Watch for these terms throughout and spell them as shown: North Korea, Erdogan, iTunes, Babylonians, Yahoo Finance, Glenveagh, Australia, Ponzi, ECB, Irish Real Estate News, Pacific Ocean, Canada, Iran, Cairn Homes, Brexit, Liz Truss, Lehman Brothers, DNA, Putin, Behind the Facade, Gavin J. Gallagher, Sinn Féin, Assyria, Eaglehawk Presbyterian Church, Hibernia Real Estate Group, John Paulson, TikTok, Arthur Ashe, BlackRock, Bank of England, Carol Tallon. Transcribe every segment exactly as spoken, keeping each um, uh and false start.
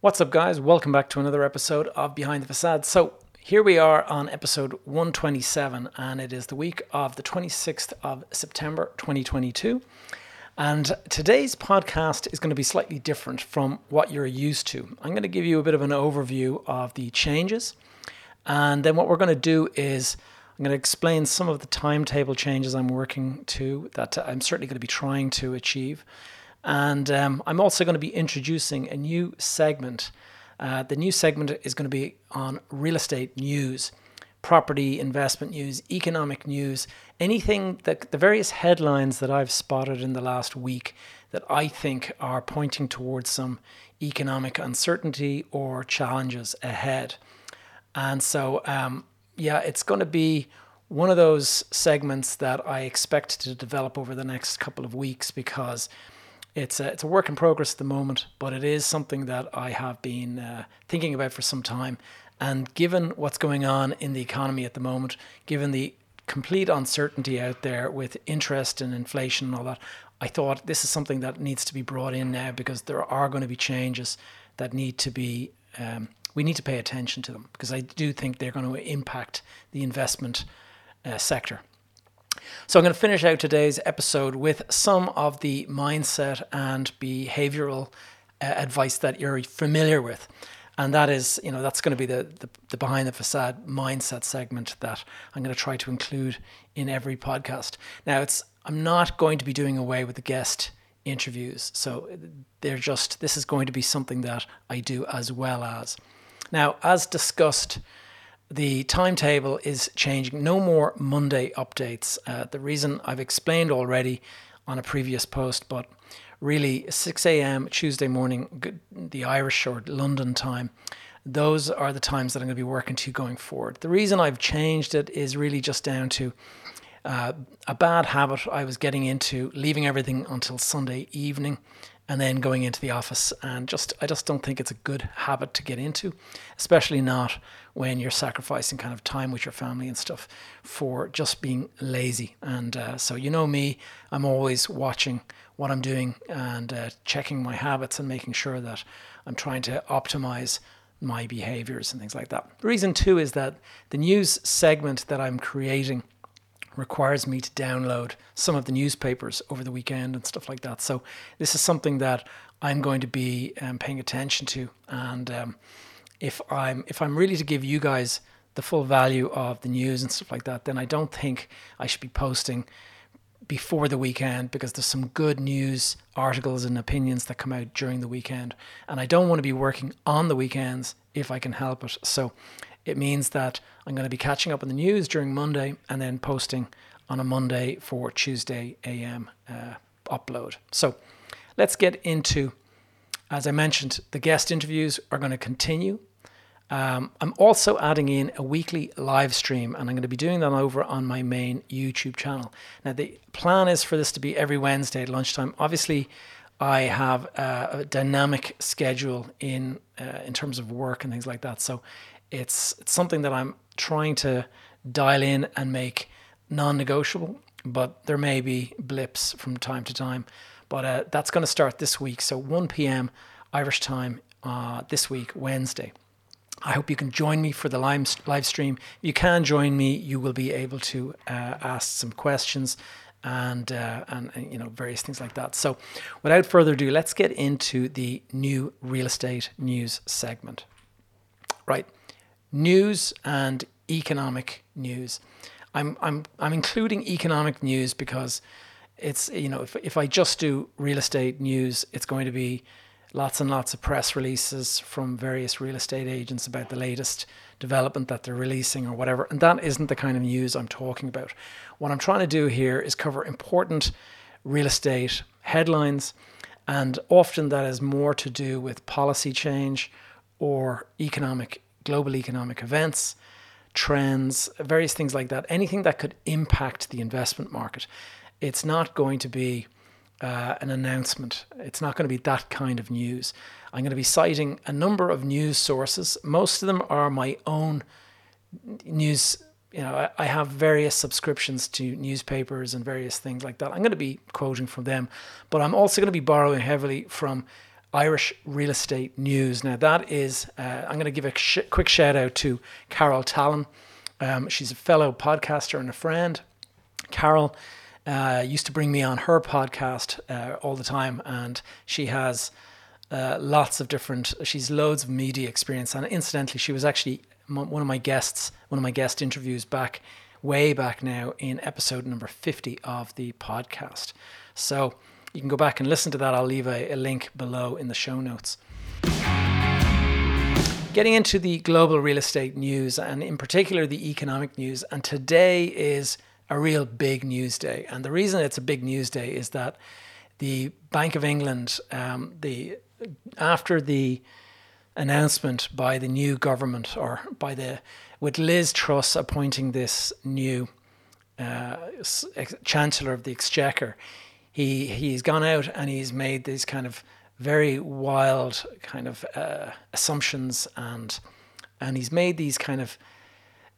What's up, guys? Welcome back to another episode of Behind the Facade. So here we are on episode one twenty-seven, and it is the week of the twenty-sixth of September twenty twenty-two. And today's podcast is going to be slightly different from what you're used to. I'm going to give you a bit of an overview of the changes. And then what we're going to do is I'm going to explain some of the timetable changes I'm working to that I'm certainly going to be trying to achieve. And um, I'm also going to be introducing a new segment. Uh, the new segment is going to be on real estate news, property investment news, economic news, anything that the various headlines that I've spotted in the last week that I think are pointing towards some economic uncertainty or challenges ahead. And so, um, yeah, it's going to be one of those segments that I expect to develop over the next couple of weeks, because It's a, it's a work in progress at the moment, but it is something that I have been uh, thinking about for some time. And given what's going on in the economy at the moment, given the complete uncertainty out there with interest and inflation and all that, I thought this is something that needs to be brought in now, because there are going to be changes that need to be, um, we need to pay attention to them, because I do think they're going to impact the investment uh, sector. So I'm going to finish out today's episode with some of the mindset and behavioral uh, advice that you're familiar with. And that is, you know, that's going to be the, the, the Behind the Facade mindset segment that I'm going to try to include in every podcast. Now, it's I'm not going to be doing away with the guest interviews. So they're just, this is going to be something that I do as well as. Now, as discussed, the timetable is changing. No more Monday updates. Uh, the reason I've explained already on a previous post, but really six a.m. Tuesday morning, the Irish or London time, those are the times that I'm going to be working to going forward. The reason I've changed it is really just down to uh, a bad habit I was getting into, leaving everything until Sunday evening and then going into the office, and just I just don't think it's a good habit to get into, especially not when you're sacrificing kind of time with your family and stuff for just being lazy. And uh, so you know me, I'm always watching what I'm doing and uh, checking my habits and making sure that I'm trying to optimize my behaviors and things like that. The reason too is that the news segment that I'm creating requires me to download some of the newspapers over the weekend and stuff like that. So this is something that I'm going to be um, paying attention to. And um, if I'm if I'm really to give you guys the full value of the news and stuff like that, then I don't think I should be posting before the weekend, because there's some good news articles and opinions that come out during the weekend. And I don't want to be working on the weekends if I can help it. So it means that I'm going to be catching up on the news during Monday and then posting on a Monday for Tuesday a m uh, upload. So let's get into, as I mentioned, the guest interviews are going to continue. Um, I'm also adding in a weekly live stream, and I'm going to be doing that over on my main YouTube channel. Now, the plan is for this to be every Wednesday at lunchtime. Obviously, I have a, a dynamic schedule in uh, in terms of work and things like that. So It's, it's something that I'm trying to dial in and make non-negotiable, but there may be blips from time to time. But uh, that's going to start this week. So one p.m. Irish time uh, this week, Wednesday. I hope you can join me for the live, live stream. If you can join me, you will be able to uh, ask some questions and, uh, and and you know various things like that. So without further ado, let's get into the new real estate news segment. Right. News and economic news. I'm I'm I'm including economic news because it's, you know, if if I just do real estate news, it's going to be lots and lots of press releases from various real estate agents about the latest development that they're releasing or whatever. And that isn't the kind of news I'm talking about. What I'm trying to do here is cover important real estate headlines, and often that is more to do with policy change or economic global economic events, trends, various things like that, anything that could impact the investment market. It's not going to be uh, an announcement. It's not going to be that kind of news. I'm going to be citing a number of news sources. Most of them are my own news. You know, I have various subscriptions to newspapers and various things like that. I'm going to be quoting from them, but I'm also going to be borrowing heavily from Irish Real Estate News. Now that is, uh, I'm going to give a sh- quick shout out to Carol Tallon. Um, she's a fellow podcaster and a friend. Carol uh, used to bring me on her podcast uh, all the time, and she has uh, lots of different, she's loads of media experience. And incidentally, she was actually one of my guests, one of my guest interviews back, way back now in episode number fifty of the podcast. So you can go back and listen to that. I'll leave a, a link below in the show notes. Getting into the global real estate news, and in particular the economic news, and today is a real big news day. And the reason it's a big news day is that the Bank of England, um, the after the announcement by the new government, or by the with Liz Truss appointing this new uh, ex- Chancellor of the Exchequer, he he's gone out and he's made these kind of very wild kind of uh, assumptions, and and he's made these kind of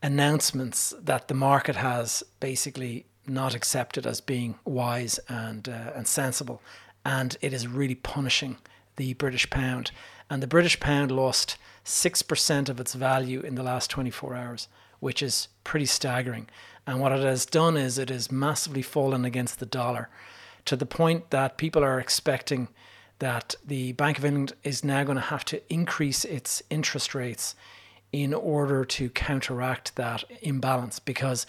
announcements that the market has basically not accepted as being wise and uh, and sensible, and it is really punishing the British pound. And the British pound lost six percent of its value in the last twenty-four hours, which is pretty staggering. And what it has done is it has massively fallen against the dollar, to the point that people are expecting that the Bank of England is now going to have to increase its interest rates in order to counteract that imbalance. Because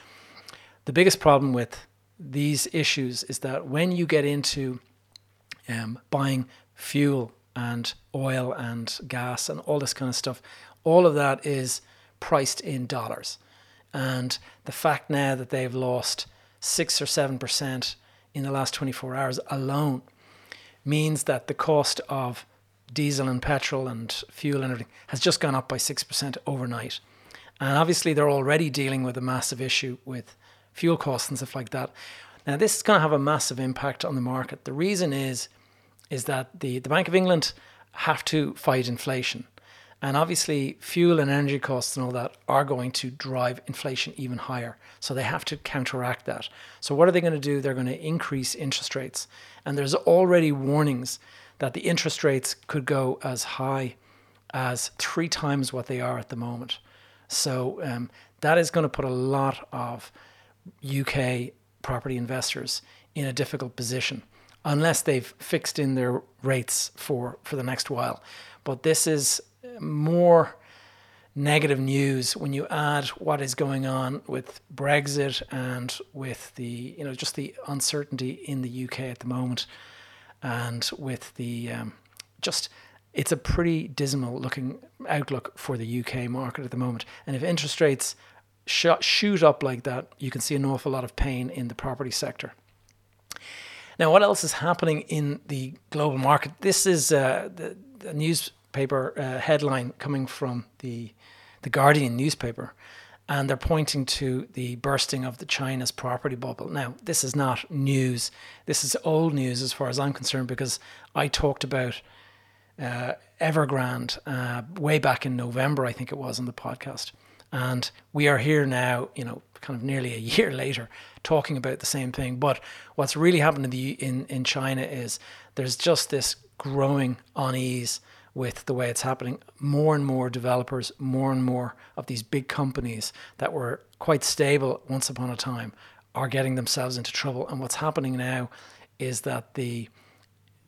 the biggest problem with these issues is that when you get into um, buying fuel and oil and gas and all this kind of stuff, all of that is priced in dollars. And the fact now that they've lost six or seven percent in the last twenty-four hours alone means that the cost of diesel and petrol and fuel and everything has just gone up by six percent overnight. And obviously they're already dealing with a massive issue with fuel costs and stuff like that. Now this is going to have a massive impact on the market. The reason is is that the, the Bank of England have to fight inflation. And obviously fuel and energy costs and all that are going to drive inflation even higher. So they have to counteract that. So what are they going to do? They're going to increase interest rates. And there's already warnings that the interest rates could go as high as three times what they are at the moment. So um, that is going to put a lot of U K property investors in a difficult position, unless they've fixed in their rates for, for the next while. But this is more negative news when you add what is going on with Brexit and with the, you know, just the uncertainty in the U K at the moment, and with the um, just, it's a pretty dismal looking outlook for the U K market at the moment. And if interest rates sh- shoot up like that, you can see an awful lot of pain in the property sector. Now, what else is happening in the global market? This is uh, the, the newspaper uh, headline coming from the the Guardian newspaper, and they're pointing to the bursting of the China's property bubble. Now, this is not news. This is old news as far as I'm concerned, because I talked about uh, Evergrande uh, way back in November, I think it was, on the podcast. And we are here now, you know, kind of nearly a year later, talking about the same thing. But what's really happened in, the, in, in China is there's just this growing unease with the way it's happening. More and more developers, more and more of these big companies that were quite stable once upon a time are getting themselves into trouble. And what's happening now is that the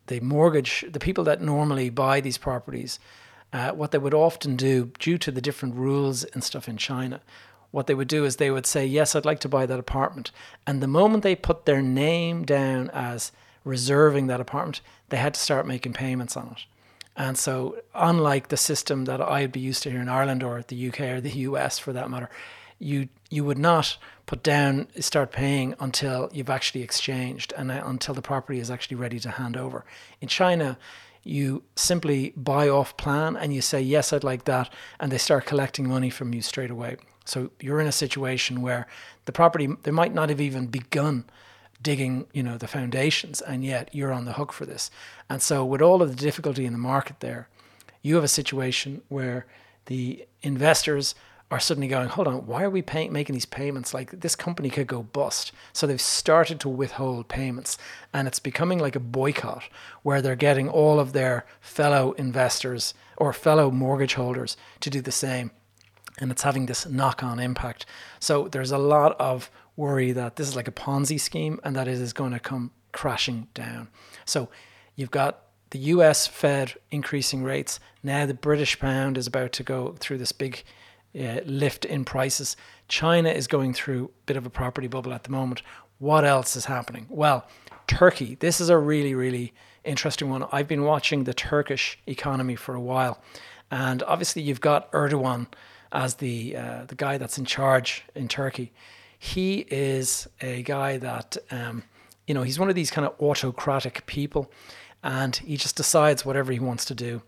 the mortgage, the people that normally buy these properties, Uh, what they would often do, due to the different rules and stuff in China, what they would do is they would say, yes, I'd like to buy that apartment. And the moment they put their name down as reserving that apartment, they had to start making payments on it. And so unlike the system that I'd be used to here in Ireland, or the U K, or the U S for that matter, you you would not put down, start paying until you've actually exchanged and until the property is actually ready to hand over. In China, you simply buy off plan and you say, yes, I'd like that. And they start collecting money from you straight away. So you're in a situation where the property, they might not have even begun digging, you know, the foundations, and yet you're on the hook for this. And so with all of the difficulty in the market there, you have a situation where the investors are suddenly going, hold on, why are we pay- making these payments? Like, this company could go bust. So they've started to withhold payments, and it's becoming like a boycott where they're getting all of their fellow investors or fellow mortgage holders to do the same. And it's having this knock-on impact. So there's a lot of worry that this is like a Ponzi scheme and that it is going to come crashing down. So you've got the U S Fed increasing rates. Now the British pound is about to go through this big uh, lift in prices. China is going through a bit of a property bubble at the moment. What else is happening? Well, Turkey. This is a really, really interesting one. I've been watching the Turkish economy for a while. And obviously you've got Erdogan as the uh, the guy that's in charge in Turkey. He is a guy that, um, you know, he's one of these kind of autocratic people, and he just decides whatever he wants to do,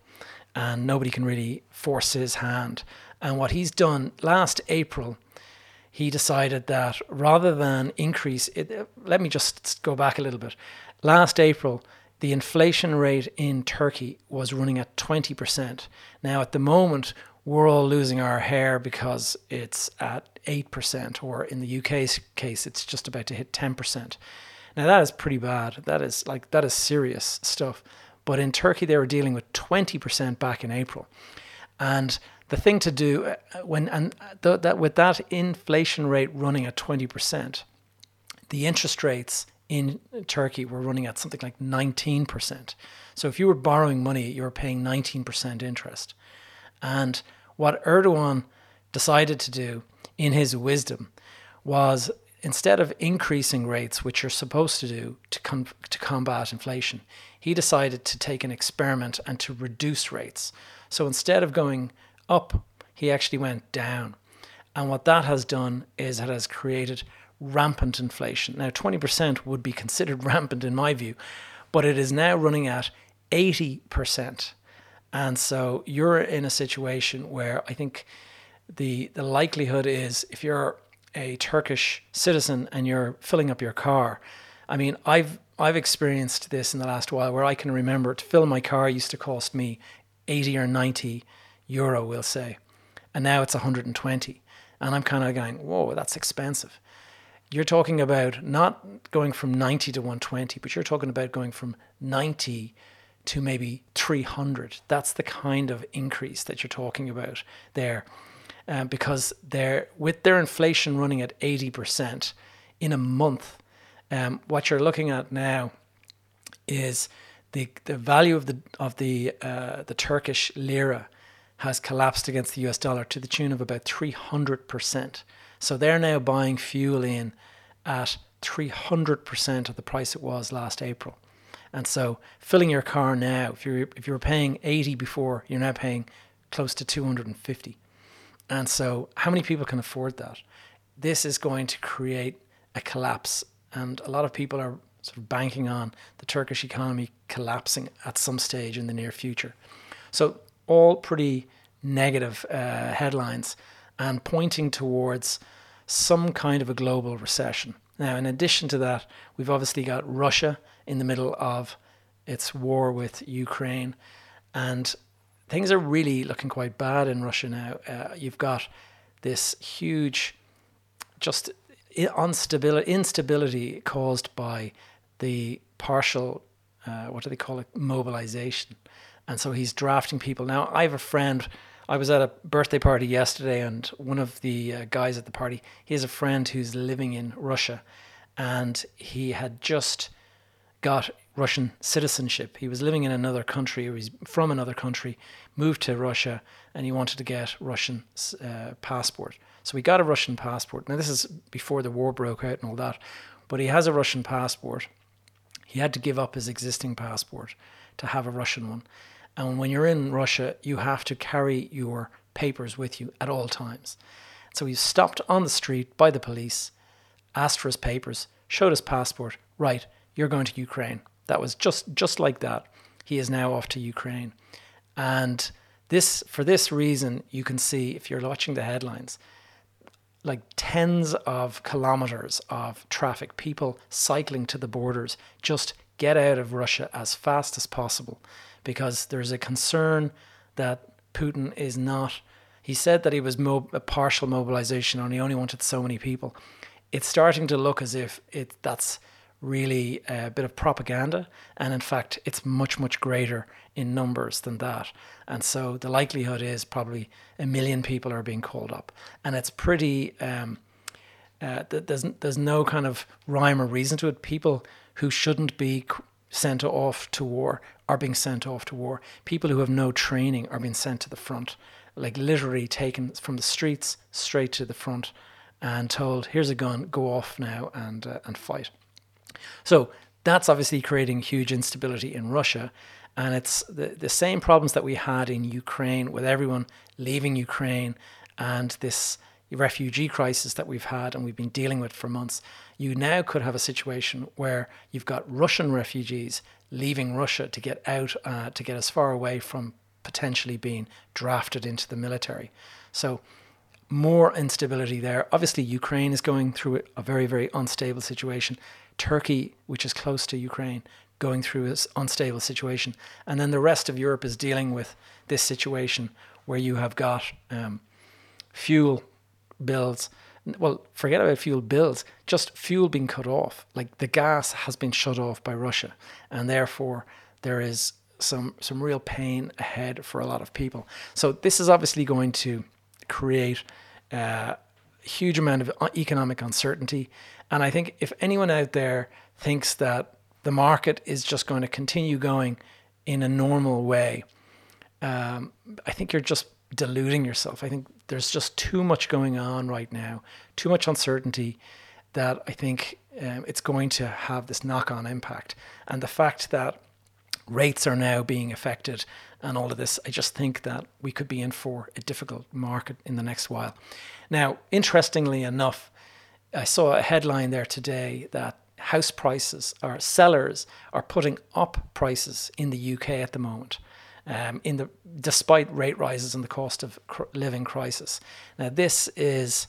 and nobody can really force his hand. And what he's done last April, he decided that rather than increase it, let me just go back a little bit. Last April, the inflation rate in Turkey was running at twenty percent. Now, at the moment, we're all losing our hair because it's at eight percent, or in the U K's case, it's just about to hit ten percent. Now, that is pretty bad. That is like that is serious stuff. But in Turkey, they were dealing with twenty percent back in April. And the thing to do when and th- that with that inflation rate running at twenty percent, the interest rates in Turkey were running at something like nineteen percent. So if you were borrowing money, you were paying nineteen percent interest. And what Erdogan decided to do in his wisdom was, instead of increasing rates, which you're supposed to do to com- to combat inflation, he decided to take an experiment and to reduce rates. So instead of going up, he actually went down. And what that has done is it has created rampant inflation. Now, twenty percent would be considered rampant in my view, but it is now running at eighty percent. And so you're in a situation where I think the the likelihood is, if you're a Turkish citizen and you're filling up your car, I mean, I've I've experienced this in the last while, where I can remember to fill my car used to cost me eighty or ninety euro, we'll say, and now it's one hundred twenty. And I'm kind of going, whoa, that's expensive. You're talking about not going from ninety to one hundred twenty, but you're talking about going from ninety to maybe three hundred. That's the kind of increase that you're talking about there. Um, because they're with their inflation running at eighty percent in a month, um, what you're looking at now is the the value of the of the uh, the Turkish lira has collapsed against the U S dollar to the tune of about three hundred percent. So they're now buying fuel in at three hundred percent of the price it was last April. And so filling your car now, if you if you were paying eighty before, you're now paying close to two hundred fifty. And so how many people can afford that? This is going to create a collapse. And a lot of people are sort of banking on the Turkish economy collapsing at some stage in the near future. So all pretty negative uh, headlines and pointing towards some kind of a global recession. Now, in addition to that, we've obviously got Russia in the middle of its war with Ukraine, and things are really looking quite bad in Russia now. Uh, you've got this huge just instability, instability caused by the partial, uh, what do they call it, mobilization. And so he's drafting people. Now, I have a friend, I was at a birthday party yesterday, and one of the uh, guys at the party, he has a friend who's living in Russia, and he had just got Russian citizenship. He was living in another country, or he's from another country, moved to Russia, and he wanted to get Russian uh, passport. So he got a Russian passport. Now, this is before the war broke out and all that, but he has a Russian passport. He had to give up his existing passport to have a Russian one. And when you're in Russia, you have to carry your papers with you at all times. So he was stopped on the street by the police, asked for his papers, showed his passport. Right, you're going to Ukraine. That was just just like that. He is now off to Ukraine. And this, for this reason, you can see, if you're watching the headlines, like tens of kilometers of traffic, people cycling to the borders, just get out of Russia as fast as possible, because there's a concern that Putin is not, He said that he was mo- a partial mobilization and he only wanted so many people. It's starting to look as if it that's really a bit of propaganda. And in fact, it's much, much greater in numbers than that. And so the likelihood is probably a million people are being called up. And it's pretty, um, uh, there's, there's no kind of rhyme or reason to it. People who shouldn't be sent off to war are being sent off to war. People who have no training are being sent to the front, like literally taken from the streets straight to the front and told, here's a gun, go off now and uh, and fight. So that's obviously creating huge instability in Russia. And it's the, the same problems that we had in Ukraine with everyone leaving Ukraine and this refugee crisis that we've had and we've been dealing with for months. You now could have a situation where you've got Russian refugees leaving Russia to get out, uh, to get as far away from potentially being drafted into the military. So more instability there. Obviously, Ukraine is going through a very, very unstable situation. Turkey, which is close to Ukraine, going through this unstable situation. And then the rest of Europe is dealing with this situation where you have got um, fuel bills. Well, forget about fuel bills, just fuel being cut off. Like the gas has been shut off by Russia. And therefore, there is some some real pain ahead for a lot of people. So this is obviously going to create uh, a huge amount of economic uncertainty. And I think if anyone out there thinks that the market is just going to continue going in a normal way, um, I think you're just deluding yourself. I think there's just too much going on right now, too much uncertainty, that I think um, it's going to have this knock-on impact. And the fact that rates are now being affected and all of this, I just think that we could be in for a difficult market in the next while. Now, interestingly enough, I saw a headline there today that house prices, or sellers are putting up prices in the U K at the moment, um, in the despite rate rises and the cost of cr- living crisis. Now, this is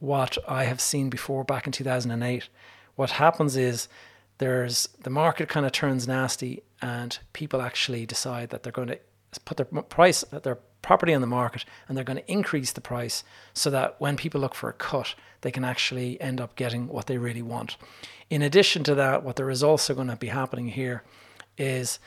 what I have seen before back in two thousand eight. What happens is there's the market kind of turns nasty and people actually decide that they're going to put their price, their property on the market, and they're going to increase the price so that when people look for a cut, they can actually end up getting what they really want. In addition to that, what there is also going to be happening here is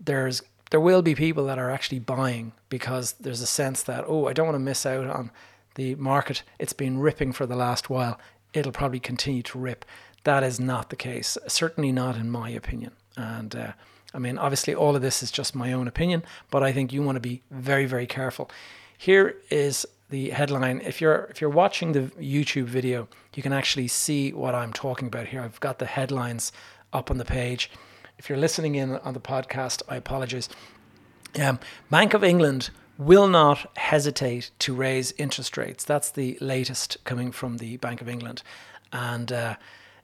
there's there will be people that are actually buying because there's a sense that, oh, I don't want to miss out on the market. It's been ripping for the last while. It'll probably continue to rip. That is not the case, certainly not in my opinion. And uh, I mean, obviously, all of this is just my own opinion, but I think you want to be very, very careful. Here is the headline. If you're if you're watching the YouTube video, you can actually see what I'm talking about here. I've got the headlines up on the page. If you're listening in on the podcast, I apologize. Um, Bank of England will not hesitate to raise interest rates. That's the latest coming from the Bank of England. And uh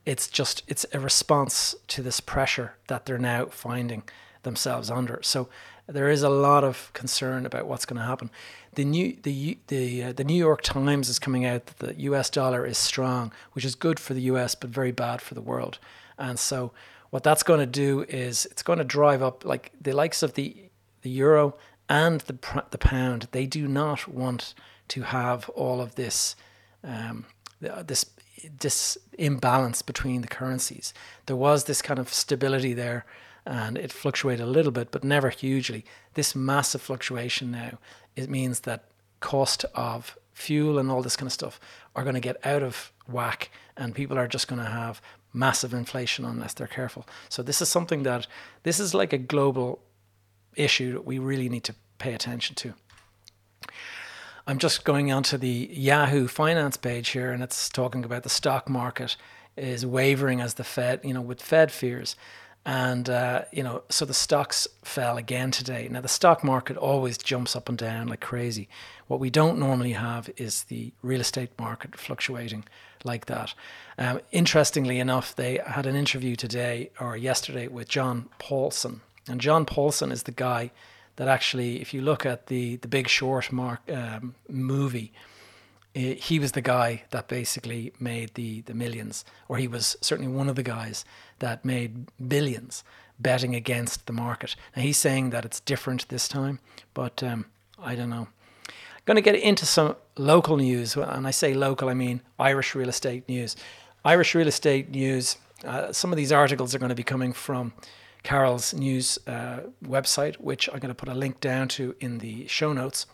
It's just, it's a response to this pressure that they're now finding themselves under. So there is a lot of concern about what's going to happen. The new, the the uh, the New York Times is coming out that the U S dollar is strong, which is good for the U S, but very bad for the world. And so what that's going to do is it's going to drive up like the likes of the, the euro and the the pound. They do not want to have all of this, um, this this imbalance between the currencies. There was this kind of stability there and it fluctuated a little bit, but never hugely. This massive fluctuation now, it means that cost of fuel and all this kind of stuff are going to get out of whack and people are just going to have massive inflation unless they're careful. So this is something that, this is like a global issue that we really need to pay attention to. I'm just going onto the Yahoo Finance page here, and it's talking about the stock market is wavering as the Fed, you know, with Fed fears. And, uh, you know, so the stocks fell again today. Now, the stock market always jumps up and down like crazy. What we don't normally have is the real estate market fluctuating like that. Um, interestingly enough, they had an interview today or yesterday with John Paulson. And John Paulson is the guy that actually, if you look at the the Big Short mark, um, movie, it, he was the guy that basically made the, the millions, or he was certainly one of the guys that made billions betting against the market. Now he's saying that it's different this time, but um, I don't know. Going to get into some local news. And I say local, I mean Irish Real Estate News. Irish Real Estate News, uh, some of these articles are going to be coming from Carol's news uh, website, which I'm going to put a link down to in the show notes.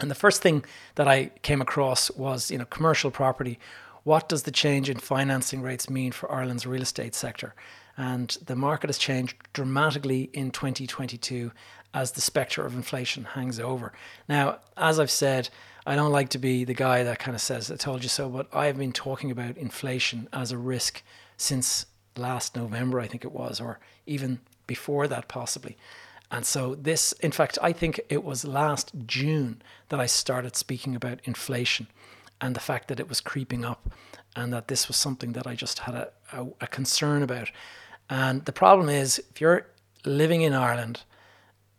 And the first thing that I came across was, you know, commercial property. What does the change in financing rates mean for Ireland's real estate sector? And the market has changed dramatically in twenty twenty-two as the spectre of inflation hangs over. Now, as I've said, I don't like to be the guy that kind of says, I told you so, but I've been talking about inflation as a risk since last November, I think it was, or even before that possibly. And so this, in fact, I think it was last June that I started speaking about inflation and the fact that it was creeping up and that this was something that I just had a, a, a concern about. And the problem is, if you're living in Ireland,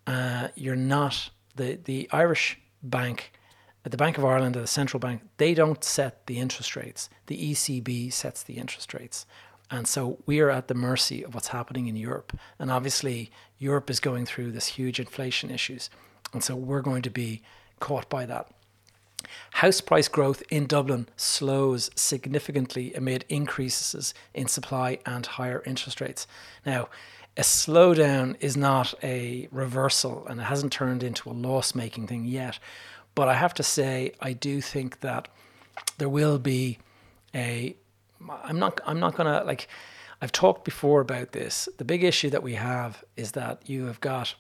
uh, you're not, the, the Irish Bank, the Bank of Ireland or the Central Bank, they don't set the interest rates. The E C B sets the interest rates. And so we are at the mercy of what's happening in Europe. And obviously, Europe is going through this huge inflation issues. And so we're going to be caught by that. House price growth in Dublin slows significantly amid increases in supply and higher interest rates. Now, a slowdown is not a reversal and it hasn't turned into a loss-making thing yet. But I have to say, I do think that there will be a... I'm not I'm not going to, like, I've talked before about this. The big issue that we have is that you have got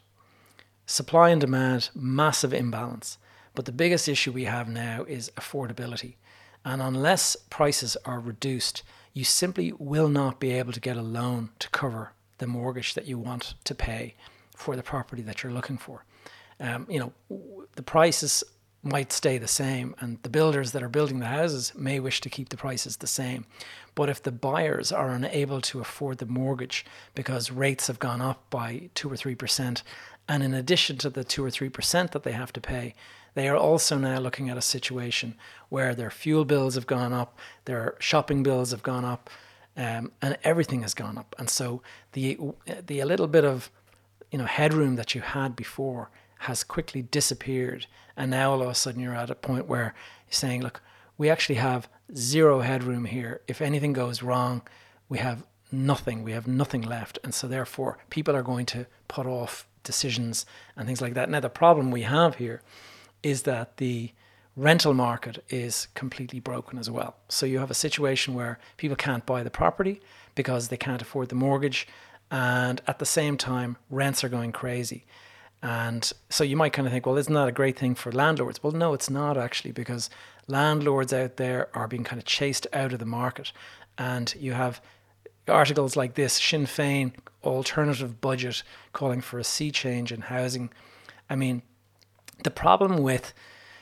supply and demand, massive imbalance. But the biggest issue we have now is affordability. And unless prices are reduced, you simply will not be able to get a loan to cover the mortgage that you want to pay for the property that you're looking for. Um, you know, the prices might stay the same and the builders that are building the houses may wish to keep the prices the same. But if the buyers are unable to afford the mortgage because rates have gone up by two or three percent, and in addition to the two or three percent that they have to pay, they are also now looking at a situation where their fuel bills have gone up, their shopping bills have gone up, um, and everything has gone up. And so the the little bit of, you know, headroom that you had before has quickly disappeared. And now all of a sudden you're at a point where you're saying, look, we actually have zero headroom here. If anything goes wrong, we have nothing. We have nothing left. And so therefore people are going to put off decisions and things like that. Now, the problem we have here is that the rental market is completely broken as well. So you have a situation where people can't buy the property because they can't afford the mortgage. And at the same time, rents are going crazy. And so you might kind of think, well, isn't that a great thing for landlords? Well, no, it's not actually, because landlords out there are being kind of chased out of the market. And you have articles like this, Sinn Féin alternative budget calling for a sea change in housing. I mean, the problem with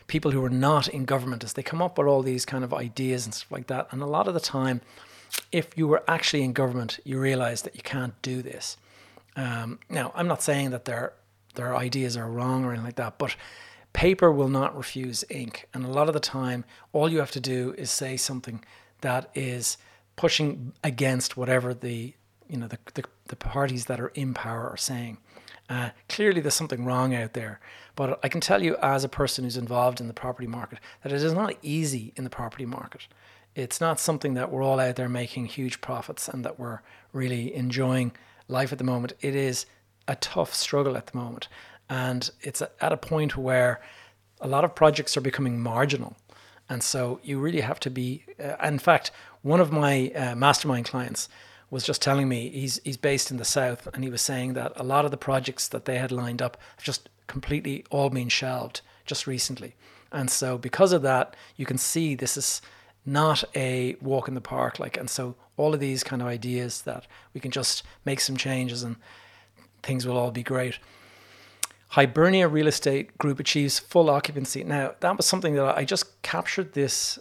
people who are not in government is they come up with all these kind of ideas and stuff like that. And a lot of the time, if you were actually in government, you realize that you can't do this. Um, now, I'm not saying that they're their ideas are wrong or anything like that, but paper will not refuse ink. And a lot of the time, all you have to do is say something that is pushing against whatever the, you know, the, the, the parties that are in power are saying. Uh, clearly there's something wrong out there, but I can tell you as a person who's involved in the property market that it is not easy in the property market. It's not something that we're all out there making huge profits and that we're really enjoying life at the moment. It is a tough struggle at the moment, and it's at a point where a lot of projects are becoming marginal, and so you really have to be uh, in fact, one of my uh, mastermind clients was just telling me, he's he's based in the south, and he was saying that a lot of the projects that they had lined up have just completely all been shelved just recently. And so because of that, you can see this is not a walk in the park, like. And so all of these kind of ideas that we can just make some changes and things will all be great. Hibernia Real Estate Group achieves full occupancy. Now, that was something that I just captured this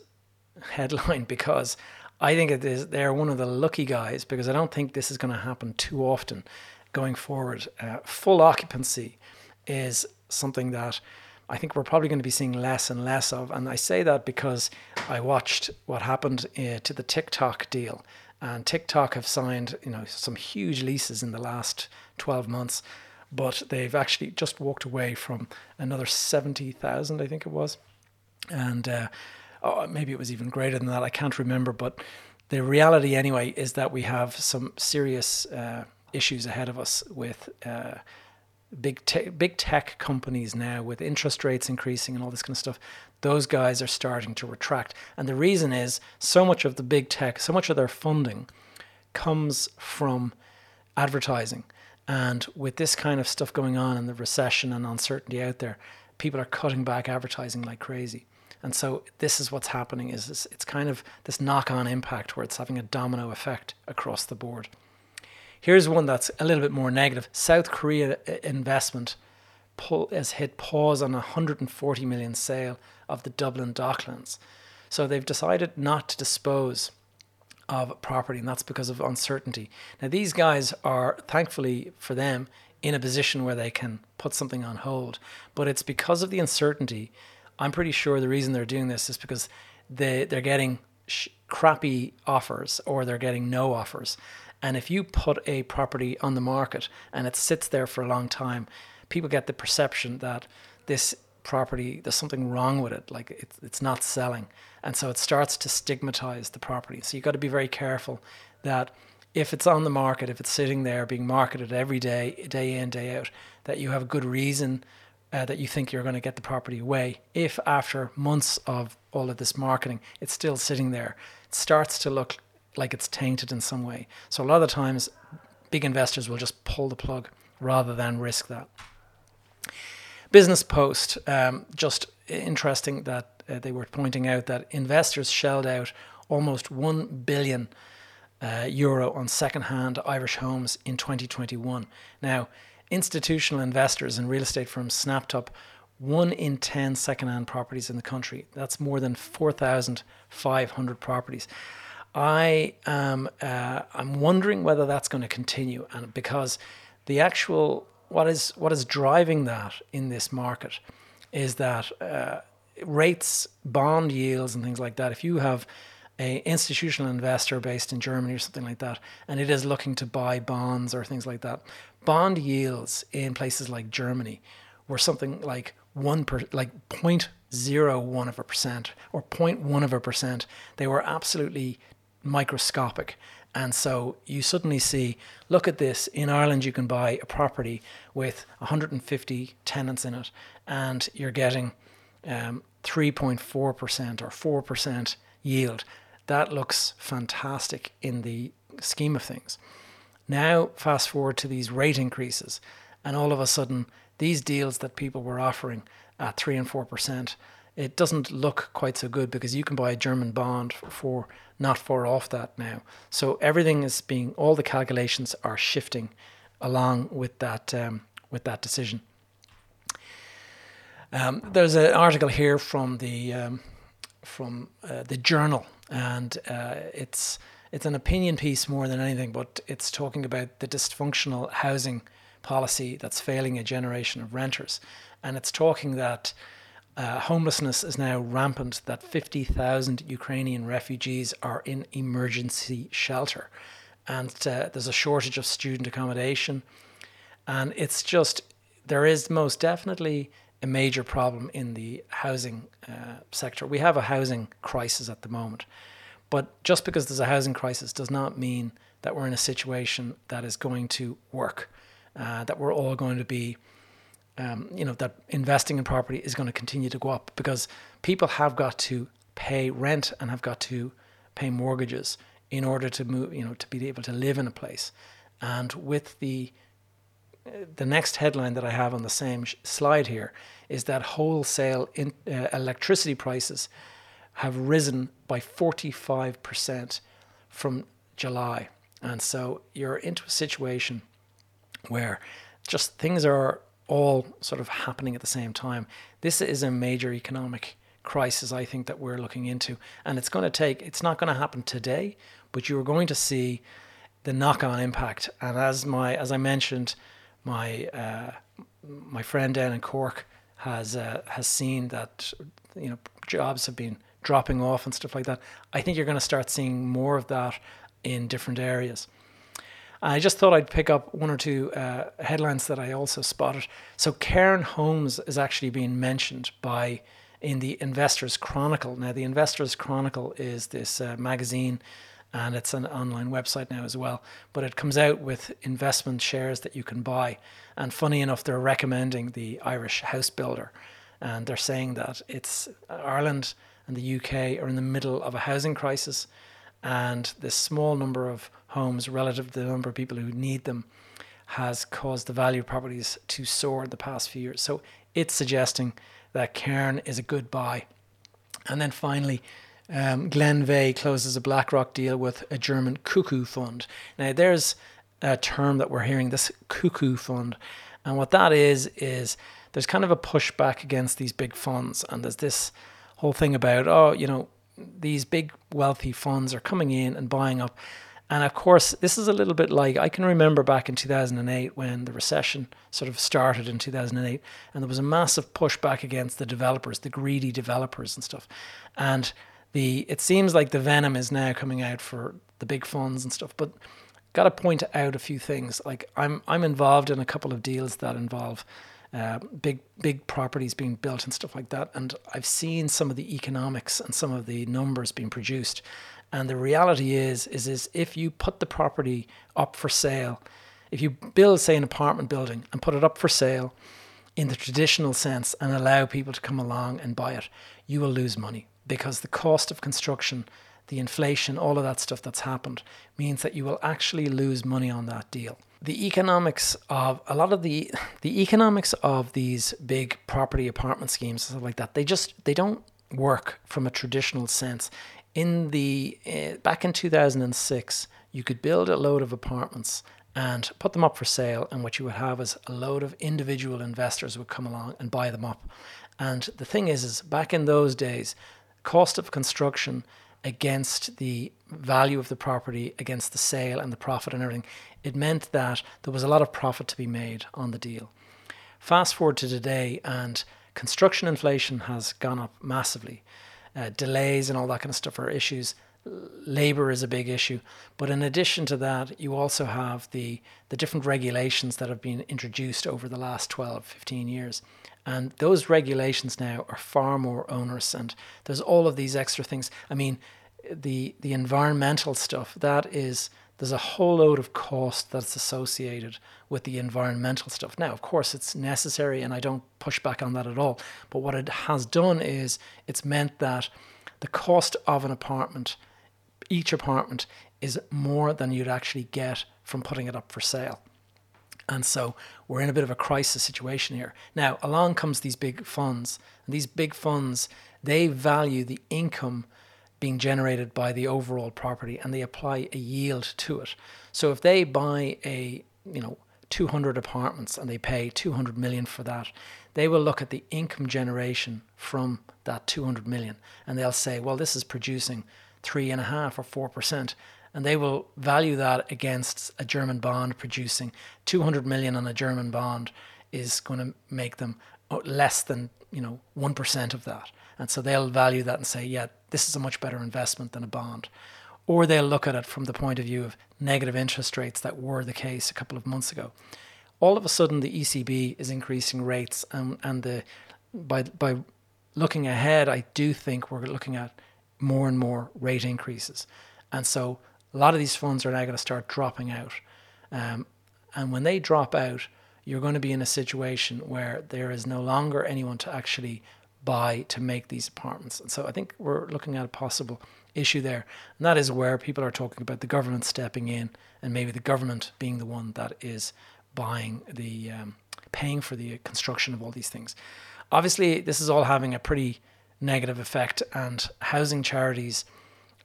headline because I think it is, they're one of the lucky guys, because I don't think this is going to happen too often going forward. Uh, full occupancy is something that I think we're probably going to be seeing less and less of. And I say that because I watched what happened uh, to the TikTok deal. And TikTok have signed, you know, some huge leases in the last twelve months but they've actually just walked away from another seventy thousand, I think it was. And uh, oh, maybe it was even greater than that. I can't remember. But the reality anyway is that we have some serious uh, issues ahead of us with uh, big, te- big tech companies now, with interest rates increasing and all this kind of stuff. Those guys are starting to retract. And the reason is so much of the big tech, so much of their funding comes from advertising. And with this kind of stuff going on and the recession and uncertainty out there, people are cutting back advertising like crazy. And so this is what's happening, is it's, it's kind of this knock-on impact where it's having a domino effect across the board. Here's one that's a little bit more negative. South Korea investment pull, has hit pause on a one hundred forty million sale of the Dublin Docklands. So they've decided not to dispose of property, and that's because of uncertainty. Now, these guys are, thankfully for them, in a position where they can put something on hold. But it's because of the uncertainty. I'm pretty sure the reason they're doing this is because they, they're getting sh- crappy offers, or they're getting no offers. And if you put a property on the market and it sits there for a long time, people get the perception that this property, there's something wrong with it, like it's, it's not selling. And so it starts to stigmatize the property. So you've got to be very careful that if it's on the market, if it's sitting there being marketed every day, day in, day out, that you have a good reason uh, that you think you're going to get the property away. If after months of all of this marketing, it's still sitting there, it starts to look like it's tainted in some way. So a lot of the times, big investors will just pull the plug rather than risk that. Business Post, um, just interesting that uh, they were pointing out that investors shelled out almost one billion uh, euro on second-hand Irish homes in twenty twenty-one. Now, institutional investors and real estate firms snapped up one in ten second-hand properties in the country. That's more than four thousand five hundred properties. I am uh, I'm wondering whether that's going to continue, and because the actual what is what is driving that in this market is that uh, rates, bond yields, and things like that. If you have an institutional investor based in Germany or something like that, and it is looking to buy bonds or things like that, bond yields in places like Germany were something like one per like point zero one of a percent or point one of a percent. They were absolutely microscopic. And so you suddenly see, look at this, in Ireland you can buy a property with one hundred fifty tenants in it and you're getting um, three point four percent or four percent yield. That looks fantastic in the scheme of things. Now fast forward to these rate increases, and all of a sudden these deals that people were offering at three and four percent, it doesn't look quite so good, because you can buy a German bond for not far off that now. So everything is being, all the calculations are shifting along with that um, with that decision. Um, there's an article here from the um, from uh, the Journal, and uh, it's it's an opinion piece more than anything, but it's talking about the dysfunctional housing policy that's failing a generation of renters, and it's talking that. Uh, homelessness is now rampant, that fifty thousand Ukrainian refugees are in emergency shelter. And uh, there's a shortage of student accommodation. And it's just, there is most definitely a major problem in the housing uh, sector. We have a housing crisis at the moment. But just because there's a housing crisis does not mean that we're in a situation that is going to work, uh, that we're all going to be Um, you know, that investing in property is going to continue to go up, because people have got to pay rent and have got to pay mortgages in order to move, you know, to be able to live in a place. And with the the next headline that I have on the same sh- slide here is that wholesale in, uh, electricity prices have risen by forty-five percent from July. And so you're into a situation where just things are all sort of happening at the same time. This is a major economic crisis, I think, that we're looking into. And it's going to take, it's not going to happen today, but you're going to see the knock-on impact. And as my, as I mentioned, my uh, my friend down in Cork has uh, has seen that, you know, jobs have been dropping off and stuff like that. I think you're going to start seeing more of that in different areas. I just thought I'd pick up one or two uh, headlines that I also spotted. So Cairn Homes is actually being mentioned by in the Investors Chronicle. Now, the Investors Chronicle is this uh, magazine, and it's an online website now as well. But it comes out with investment shares that you can buy. And funny enough, they're recommending the Irish house builder. And they're saying that it's Ireland and the U K are in the middle of a housing crisis. And this small number of homes relative to the number of people who need them has caused the value of properties to soar in the past few years. So it's suggesting that Cairn is a good buy. And then finally, um, Glenveagh closes a BlackRock deal with a German cuckoo fund. Now, there's a term that we're hearing, this cuckoo fund. And what that is, is there's kind of a pushback against these big funds. And there's this whole thing about, oh, you know, these big wealthy funds are coming in and buying up. And of course, this is a little bit like, I can remember back in two thousand eight when the recession sort of started in two thousand eight, and there was a massive pushback against the developers, the greedy developers and stuff. And the it seems like the venom is now coming out for the big funds and stuff. But got to point out a few things. Like I'm I'm involved in a couple of deals that involve Uh, big big properties being built and stuff like that, and I've seen some of the economics and some of the numbers being produced, and the reality is is is if you put the property up for sale, if you build, say, an apartment building and put it up for sale in the traditional sense and allow people to come along and buy it, you will lose money, because the cost of construction, the inflation, all of that stuff that's happened means that you will actually lose money on that deal. The economics of a lot of the the economics of these big property apartment schemes and stuff like that, they just they don't work from a traditional sense. In the uh, back in two thousand six, you could build a load of apartments and put them up for sale, and what you would have is a load of individual investors would come along and buy them up. And the thing is, is back in those days, cost of construction against the value of the property, against the sale and the profit and everything, it meant that there was a lot of profit to be made on the deal. Fast forward to today, and construction inflation has gone up massively. Uh, delays and all that kind of stuff are issues. Labour is a big issue. But in addition to that, you also have the, the different regulations that have been introduced over the last twelve, fifteen years. And those regulations now are far more onerous. And there's all of these extra things. I mean, the the environmental stuff, that is, there's a whole load of cost that's associated with the environmental stuff. Now, of course, it's necessary, and I don't push back on that at all. But what it has done is it's meant that the cost of an apartment, each apartment, is more than you'd actually get from putting it up for sale. And so we're in a bit of a crisis situation here. Now, along comes these big funds. And these big funds, they value the income being generated by the overall property, and they apply a yield to it. So if they buy a, you know, two hundred apartments and they pay two hundred million for that, they will look at the income generation from that two hundred million, and they'll say, well, this is producing three and a half or four percent. And they will value that against a German bond producing two hundred million on a German bond is going to make them less than, you know, one percent of that. And so they'll value that and say, yeah, this is a much better investment than a bond. Or they'll look at it from the point of view of negative interest rates that were the case a couple of months ago. All of a sudden, the E C B is increasing rates. And, and the by by looking ahead, I do think we're looking at more and more rate increases. And so a lot of these funds are now going to start dropping out. Um, and when they drop out, you're going to be in a situation where there is no longer anyone to actually buy to make these apartments. And so I think we're looking at a possible issue there. And that is where people are talking about the government stepping in, and maybe the government being the one that is buying the, um, paying for the construction of all these things. Obviously, this is all having a pretty negative effect, and housing charities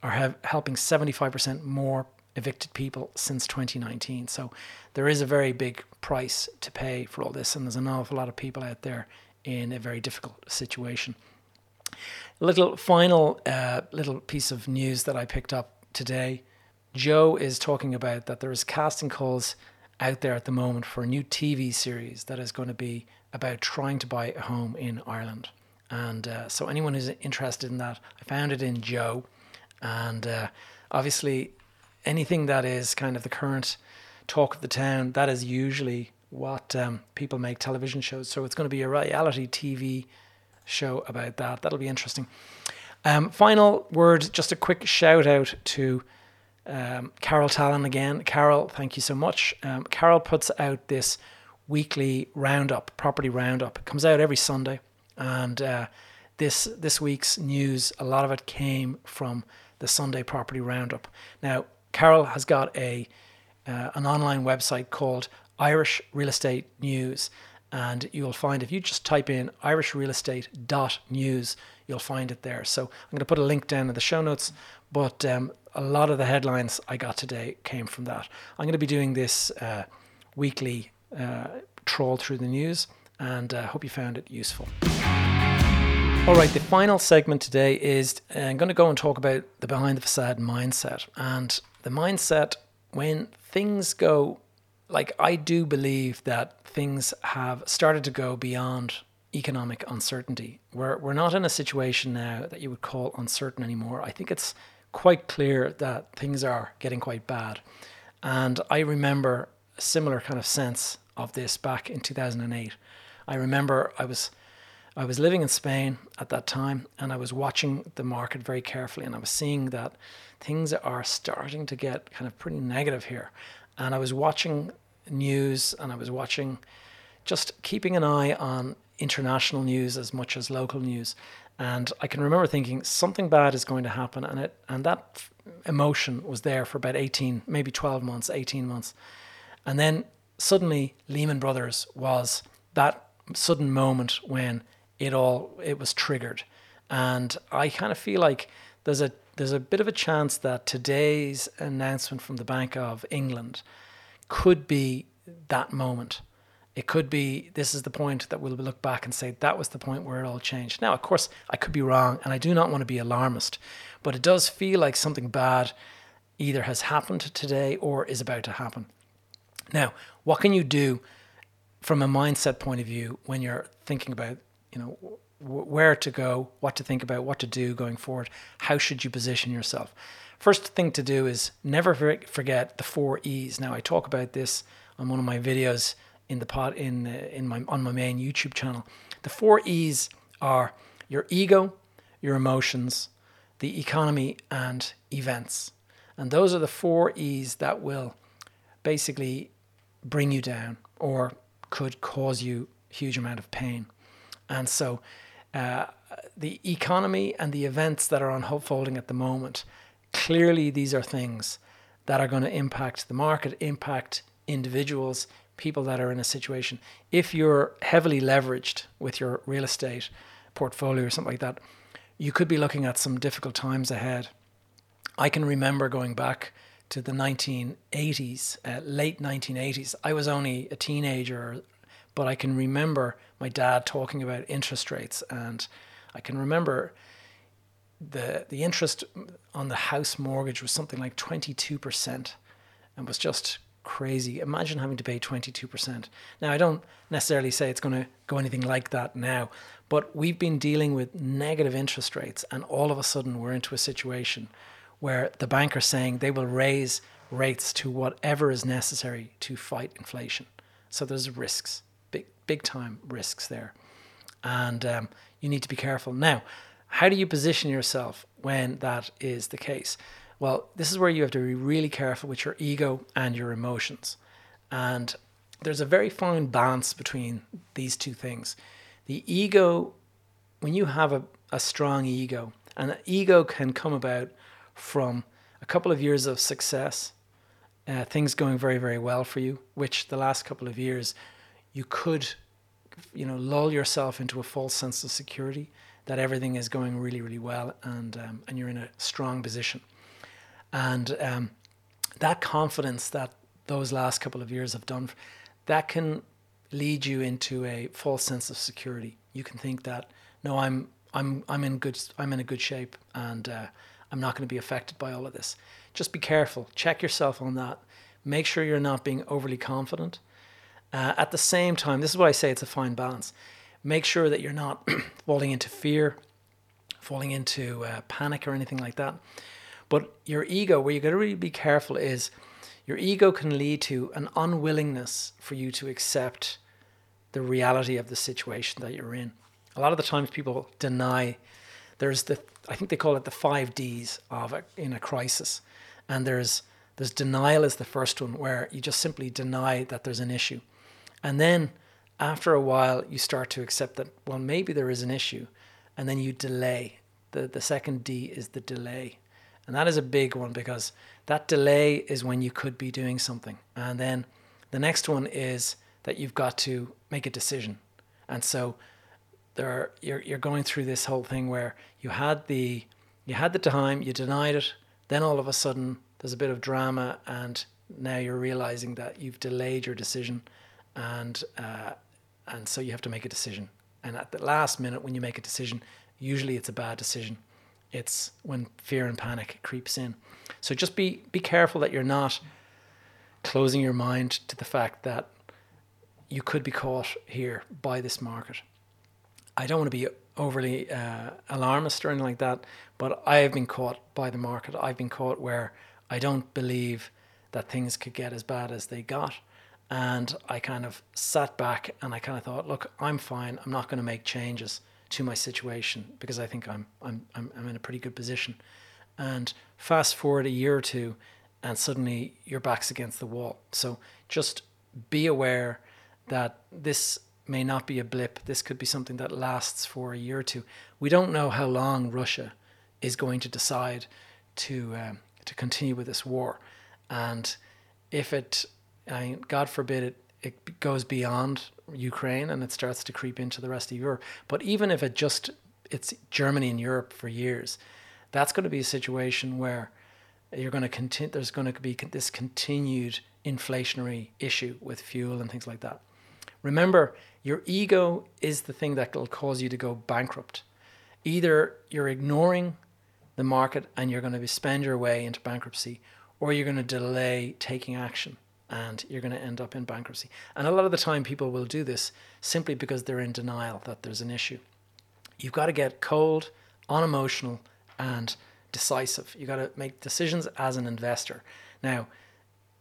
are have, helping seventy-five percent more evicted people since twenty nineteen. So there is a very big price to pay for all this, and there's an awful lot of people out there in a very difficult situation. A little final uh, little piece of news that I picked up today. Joe is talking about that there is casting calls out there at the moment for a new T V series that is going to be about trying to buy a home in Ireland. And uh, so anyone who's interested in that, I found it in Joe. And uh, obviously, anything that is kind of the current talk of the town, that is usually what um, people make television shows. So it's going to be a reality T V show about that. That'll be interesting. Um, final word, just a quick shout out to um, Carol Tallon again. Carol, thank you so much. Um, Carol puts out this weekly roundup, property roundup. It comes out every Sunday. And uh, this this week's news, a lot of it came from the Sunday property roundup. Now, Carol has got a uh, an online website called Irish Real Estate News. And you'll find, if you just type in irish real estate dot news, you'll find it there. So I'm going to put a link down in the show notes. But um, a lot of the headlines I got today came from that. I'm going to be doing this uh, weekly uh, trawl through the news. And I uh, hope you found it useful. All right, the final segment today is uh, I'm going to go and talk about the behind the facade mindset. And the mindset, when things go... Like, I do believe that things have started to go beyond economic uncertainty. We're, we're not in a situation now that you would call uncertain anymore. I think it's quite clear that things are getting quite bad. And I remember a similar kind of sense of this back in two thousand eight. I remember I was I was living in Spain at that time, and I was watching the market very carefully, and I was seeing that things are starting to get kind of pretty negative here. And I was watching news, and I was watching, just keeping an eye on international news as much as local news. And I can remember thinking something bad is going to happen. And it and that f- emotion was there for about eighteen, maybe twelve months, eighteen months. And then suddenly Lehman Brothers was that sudden moment when it all, it was triggered. And I kind of feel like there's a There's a bit of a chance that today's announcement from the Bank of England could be that moment. It could be, this is the point that we'll look back and say, that was the point where it all changed. Now, of course, I could be wrong, and I do not want to be alarmist, but it does feel like something bad either has happened today or is about to happen. Now, what can you do from a mindset point of view when you're thinking about, you know, where to go, what to think about, what to do going forward? How should you position yourself? First thing to do is never forget the four E's. Now, I talk about this on one of my videos in the pod, in in my on my main YouTube channel. The four E's are your ego, your emotions, the economy, and events. And those are the four E's that will basically bring you down or could cause you a huge amount of pain. And so Uh, the economy and the events that are unfolding at the moment, clearly these are things that are going to impact the market, impact individuals, people that are in a situation. If you're heavily leveraged with your real estate portfolio or something like that, you could be looking at some difficult times ahead. I can remember going back to the nineteen eighties, uh, late nineteen eighties. I was only a teenager, but I can remember my dad talking about interest rates, and I can remember the the interest on the house mortgage was something like twenty-two percent, and was just crazy. Imagine having to pay twenty-two percent. Now, I don't necessarily say it's going to go anything like that now, but we've been dealing with negative interest rates, and all of a sudden we're into a situation where the bank are saying they will raise rates to whatever is necessary to fight inflation. So there's risks. Big time risks there. And um, you need to be careful. Now, how do you position yourself when that is the case? Well, this is where you have to be really careful with your ego and your emotions. And there's a very fine balance between these two things. The ego, when you have a, a strong ego, and the ego can come about from a couple of years of success, uh, things going very, very well for you, which the last couple of years you could, you know, lull yourself into a false sense of security that everything is going really, really well, and um, and you're in a strong position. And um, that confidence that those last couple of years have done, that can lead you into a false sense of security. You can think that, no, I'm I'm I'm in good I'm in a good shape, and uh, I'm not going to be affected by all of this. Just be careful. Check yourself on that. Make sure you're not being overly confident. Uh, at the same time, this is why I say it's a fine balance. Make sure that you're not falling into fear, falling into uh, panic or anything like that. But your ego, where you've got to really be careful, is Your ego can lead to an unwillingness for you to accept the reality of the situation that you're in. A lot of the times people deny. There's the, I think they call it the five D's of a, in a crisis. And there's there's denial is the first one, where you just simply deny that there's an issue. And then after a while, you start to accept that, well, maybe there is an issue. And then you delay. The, the second D is the delay. And that is a big one, because that delay is when you could be doing something. And then the next one is that you've got to make a decision. And so there are, you're you're going through this whole thing where you had the you had the time, you denied it, then all of a sudden there's a bit of drama, and now you're realizing that you've delayed your decision, and uh, and so you have to make a decision. And at the last minute, when you make a decision, usually it's a bad decision. It's when fear and panic creeps in. So just be be careful that you're not closing your mind to the fact that you could be caught here by this market. I don't want to be overly uh, alarmist or anything like that, but I have been caught by the market. I've been caught where I don't believe that things could get as bad as they got. And I kind of sat back and I kind of thought, look, I'm fine. I'm not going to make changes to my situation, because I think I'm I'm I'm, I'm in a pretty good position. And fast forward a year or two, and suddenly your back's against the wall. So just be aware that this may not be a blip. This could be something that lasts for a year or two. We don't know how long Russia is going to decide to um, to continue with this war. And if it, I mean, God forbid, it, it goes beyond Ukraine and it starts to creep into the rest of Europe. But even if it just, it's Germany and Europe for years, that's going to be a situation where you're going to continue, there's going to be this continued inflationary issue with fuel and things like that. Remember, your ego is the thing that will cause you to go bankrupt. Either you're ignoring the market and you're going to spend your way into bankruptcy, or you're going to delay taking action and you're going to end up in bankruptcy. And a lot of the time people will do this simply because they're in denial that there's an issue. You've got to get cold, unemotional, and decisive. You've got to make decisions as an investor. Now,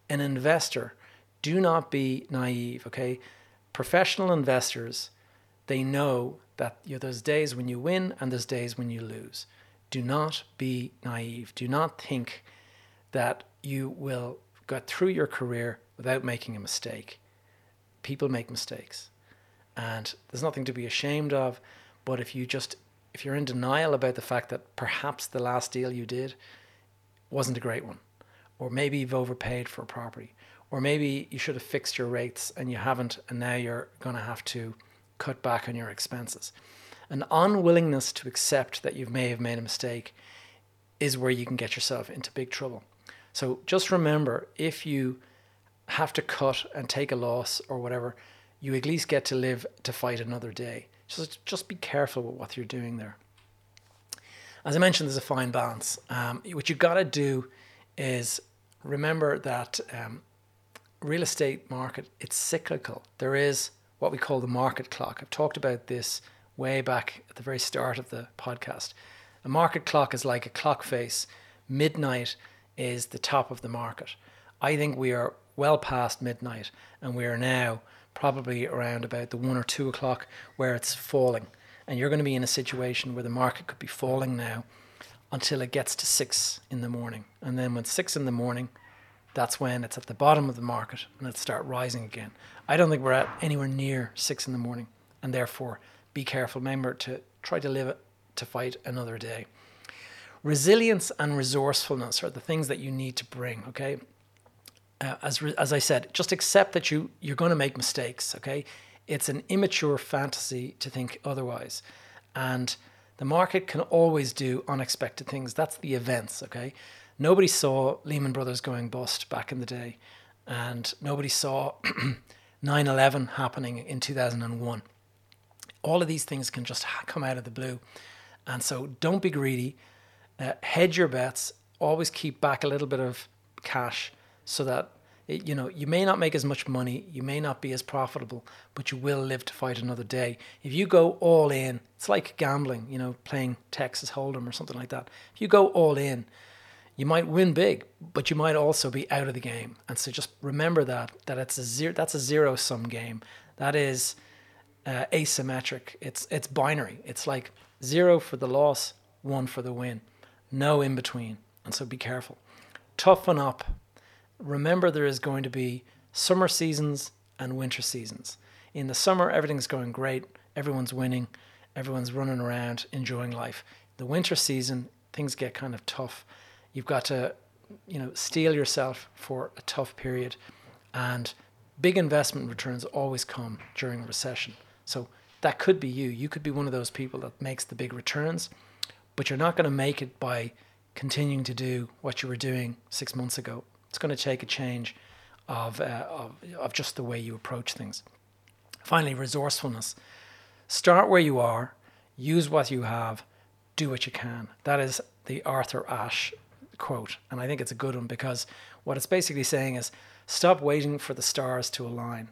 an investor, do not be naive, okay? Professional investors, they know that, you know, there's days when you win and there's days when you lose. Do not be naive. Do not think that you will get through your career without making a mistake. People make mistakes, and there's nothing to be ashamed of. But if you just, if you're in denial about the fact that perhaps the last deal you did wasn't a great one, or maybe you've overpaid for a property, or maybe you should have fixed your rates and you haven't, and now you're going to have to cut back on your expenses. An unwillingness to accept that you may have made a mistake is where you can get yourself into big trouble. So just remember, if you have to cut and take a loss or whatever, you at least get to live to fight another day. Just, just be careful with what you're doing there. As I mentioned, there's a fine balance. Um, what you've got to do is remember that... Um, real estate market, it's cyclical. There is what we call the market clock. I've talked about this way back at the very start of the podcast. A market clock is like a clock face. Midnight is the top of the market. I think we are well past midnight, and we are now probably around about the one or two o'clock where it's falling. And you're going to be in a situation where the market could be falling now until it gets to six in the morning. And then when six in the morning, that's when it's at the bottom of the market and it'll start rising again. I don't think we're at anywhere near six in the morning, and therefore be careful. Remember to try to live to fight another day. Resilience and resourcefulness are the things that you need to bring, okay? Uh, as re- as I said, just accept that you, you're going to make mistakes, okay? It's an immature fantasy to think otherwise. And the market can always do unexpected things. That's the events, okay? Nobody saw Lehman Brothers going bust back in the day, and nobody saw nine eleven happening in two thousand one. All of these things can just come out of the blue. And so don't be greedy. Uh, hedge your bets. Always keep back a little bit of cash so that, it, you know, you may not make as much money. You may not be as profitable, but you will live to fight another day. If you go all in, it's like gambling, you know, playing Texas Hold'em or something like that. If you go all in, you might win big, but you might also be out of the game. And so just remember that, that it's a zero, that's a zero sum game. That is uh, asymmetric. It's, it's binary. It's like zero for the loss, one for the win, no in between. And so be careful. Toughen up. Remember, there is going to be summer seasons and winter seasons. In the summer, everything's going great. Everyone's winning. Everyone's running around, enjoying life. The winter season, things get kind of tough. You've got to, you know, steel yourself for a tough period. And big investment returns always come during a recession. So that could be you. You could be one of those people that makes the big returns, but you're not going to make it by continuing to do what you were doing six months ago. It's going to take a change of, uh, of, of just the way you approach things. Finally, resourcefulness. Start where you are, use what you have, do what you can. That is the Arthur Ashe quote. And I think it's a good one, because what it's basically saying is stop waiting for the stars to align.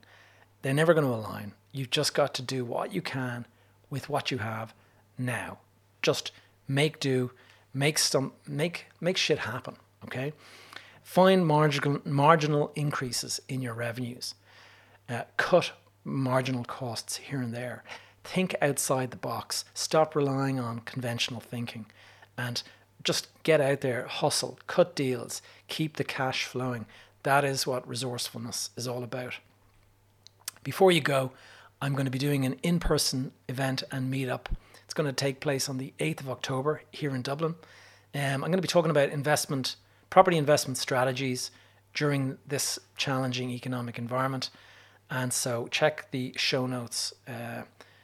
They're never going to align. You've just got to do what you can with what you have now. Just make do, make some, make make shit happen, okay? Find marginal marginal increases in your revenues. Uh, cut marginal costs here and there. Think outside the box. Stop relying on conventional thinking and just get out there, hustle, cut deals, keep the cash flowing. That is what resourcefulness is all about. Before you go, I'm going to be doing an in-person event and meetup. It's going to take place on the eighth of October here in Dublin. Um, I'm going to be talking about investment, property investment strategies during this challenging economic environment. And so check the show notes uh,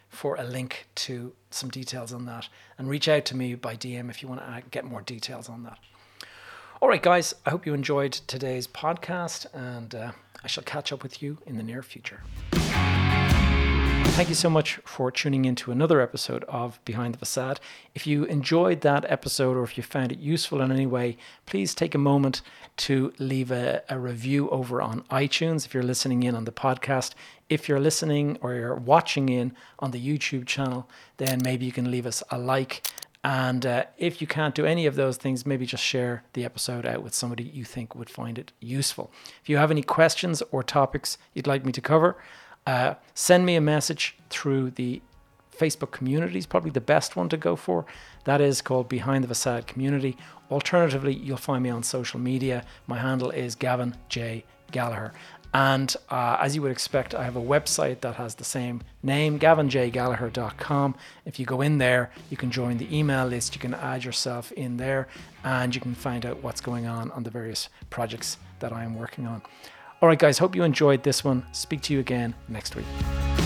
for a link to some details on that, and reach out to me by D M if you want to get more details on that. All right, guys, I hope you enjoyed today's podcast, and uh, I shall catch up with you in the near future. Thank you so much for tuning in to another episode of Behind the Facade. If you enjoyed that episode, or if you found it useful in any way, please take a moment to leave a, a review over on iTunes if you're listening in on the podcast. If you're listening or you're watching in on the YouTube channel, then maybe you can leave us a like. And uh, if you can't do any of those things, maybe just share the episode out with somebody you think would find it useful. If you have any questions or topics you'd like me to cover, Uh, send me a message through the Facebook community. Is probably the best one to go for. That is called Behind the Facade Community. Alternatively, you'll find me on social media. My handle is Gavin J. Gallagher. And uh, as you would expect, I have a website that has the same name, gavin j gallagher dot com. If you go in there, you can join the email list. You can add yourself in there, and you can find out what's going on on the various projects that I am working on. All right, guys, hope you enjoyed this one. Speak to you again next week.